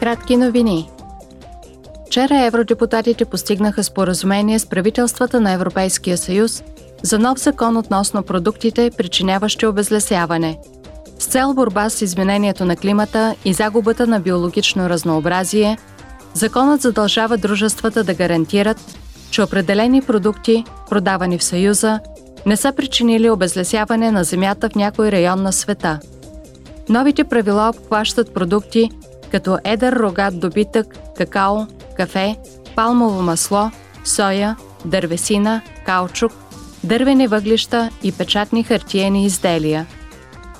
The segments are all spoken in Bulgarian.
Кратки новини. Вчера евродепутатите постигнаха споразумение с правителствата на Европейския съюз за нов закон относно продуктите, причиняващи обезлесяване, с цел борба с изменението на климата и загубата на биологично разнообразие. Законът задължава дружествата да гарантират, че определени продукти, продавани в Съюза, не са причинили обезлесяване на земята в някой район на света. Новите правила обхващат продукти като едър рогат добитък, какао, кафе, палмово масло, соя, дървесина, каучук, дървени въглища и печатни хартиени изделия.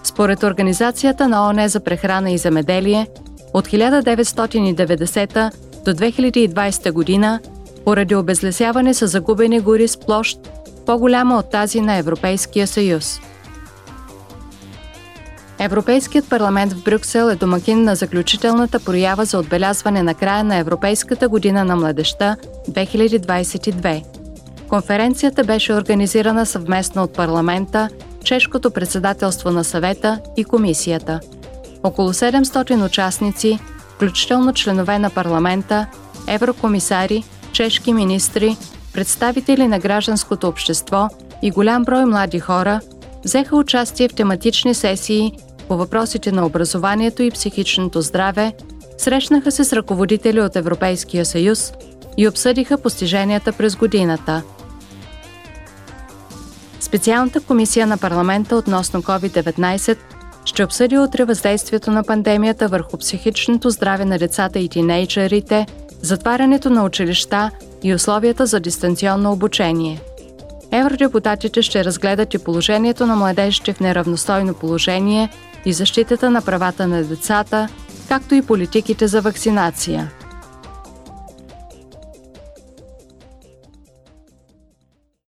Според Организацията на ООН за прехрана и земеделие, от 1990 до 2020 година поради обезлесяване са загубени гори с площ, по-голяма от тази на Европейския съюз. Европейският парламент в Брюксел е домакин на заключителната проява за отбелязване на края на Европейската година на младежта 2022. Конференцията беше организирана съвместно от парламента, чешкото председателство на съвета и комисията. Около 700 участници, включително членове на парламента, еврокомисари, чешки министри, представители на гражданското общество и голям брой млади хора, взеха участие в тематични сесии по въпросите на образованието и психичното здраве, срещнаха се с ръководители от Европейския съюз и обсъдиха постиженията през годината. Специалната комисия на парламента относно COVID-19 ще обсъди утре въздействието на пандемията върху психичното здраве на децата и тинейджерите, затварянето на училища и условията за дистанционно обучение. Евродепутатите ще разгледат и положението на младежите в неравностойно положение и защитата на правата на децата, както и политиките за вакцинация.